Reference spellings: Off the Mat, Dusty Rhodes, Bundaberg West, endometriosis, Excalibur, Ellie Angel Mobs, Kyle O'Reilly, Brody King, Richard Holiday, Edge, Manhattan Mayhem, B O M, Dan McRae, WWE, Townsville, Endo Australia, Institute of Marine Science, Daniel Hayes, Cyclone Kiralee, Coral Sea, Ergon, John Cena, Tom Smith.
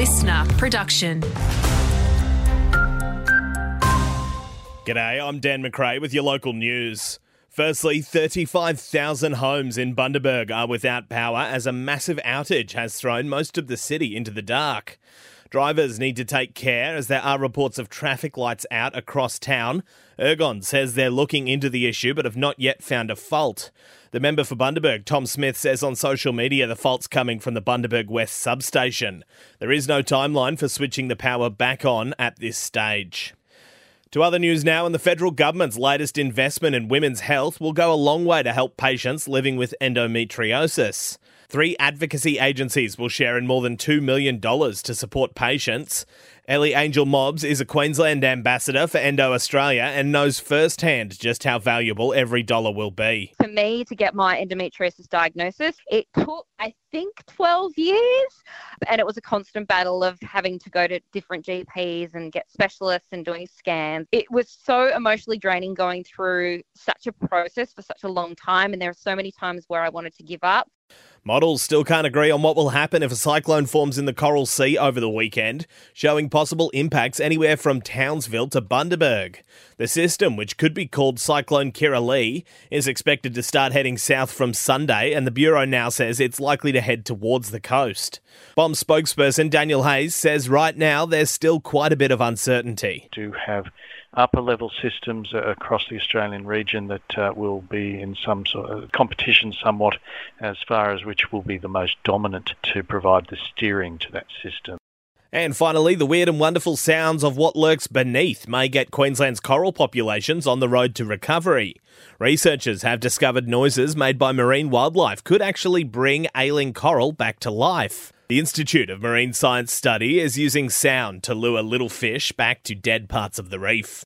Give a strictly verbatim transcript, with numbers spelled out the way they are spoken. listener production. G'day, I'm Dan McRae with your local news. Firstly, thirty-five thousand homes in Bundaberg are without power as a massive outage has thrown most of the city into the dark. Drivers need to take care as there are reports of traffic lights out across town. Ergon says they're looking into the issue but have not yet found a fault. The member for Bundaberg, Tom Smith, says on social media the fault's coming from the Bundaberg West substation. There is no timeline for switching the power back on at this stage. To other news now, and the federal government's latest investment in women's health will go a long way to help patients living with endometriosis. Three advocacy agencies will share in more than two million dollars to support patients. Ellie Angel Mobs is a Queensland ambassador for Endo Australia and knows firsthand just how valuable every dollar will be. For me to get my endometriosis diagnosis, it took, I think, twelve years, and it was a constant battle of having to go to different G Ps and get specialists and doing scans. It was so emotionally draining going through such a process for such a long time, and there are so many times where I wanted to give up. Models still can't agree on what will happen if a cyclone forms in the Coral Sea over the weekend, showing possible impacts anywhere from Townsville to Bundaberg. The system, which could be called Cyclone Kiralee, is expected to start heading south from Sunday, and the Bureau now says it's likely to head towards the coast. B O M spokesperson Daniel Hayes says right now there's still quite a bit of uncertainty. Do have upper-level systems across the Australian region that uh, will be in some sort of competition somewhat as far as which will be the most dominant to provide the steering to that system. And finally, the weird and wonderful sounds of what lurks beneath may get Queensland's coral populations on the road to recovery. Researchers have discovered noises made by marine wildlife could actually bring ailing coral back to life. The Institute of Marine Science study is using sound to lure little fish back to dead parts of the reef.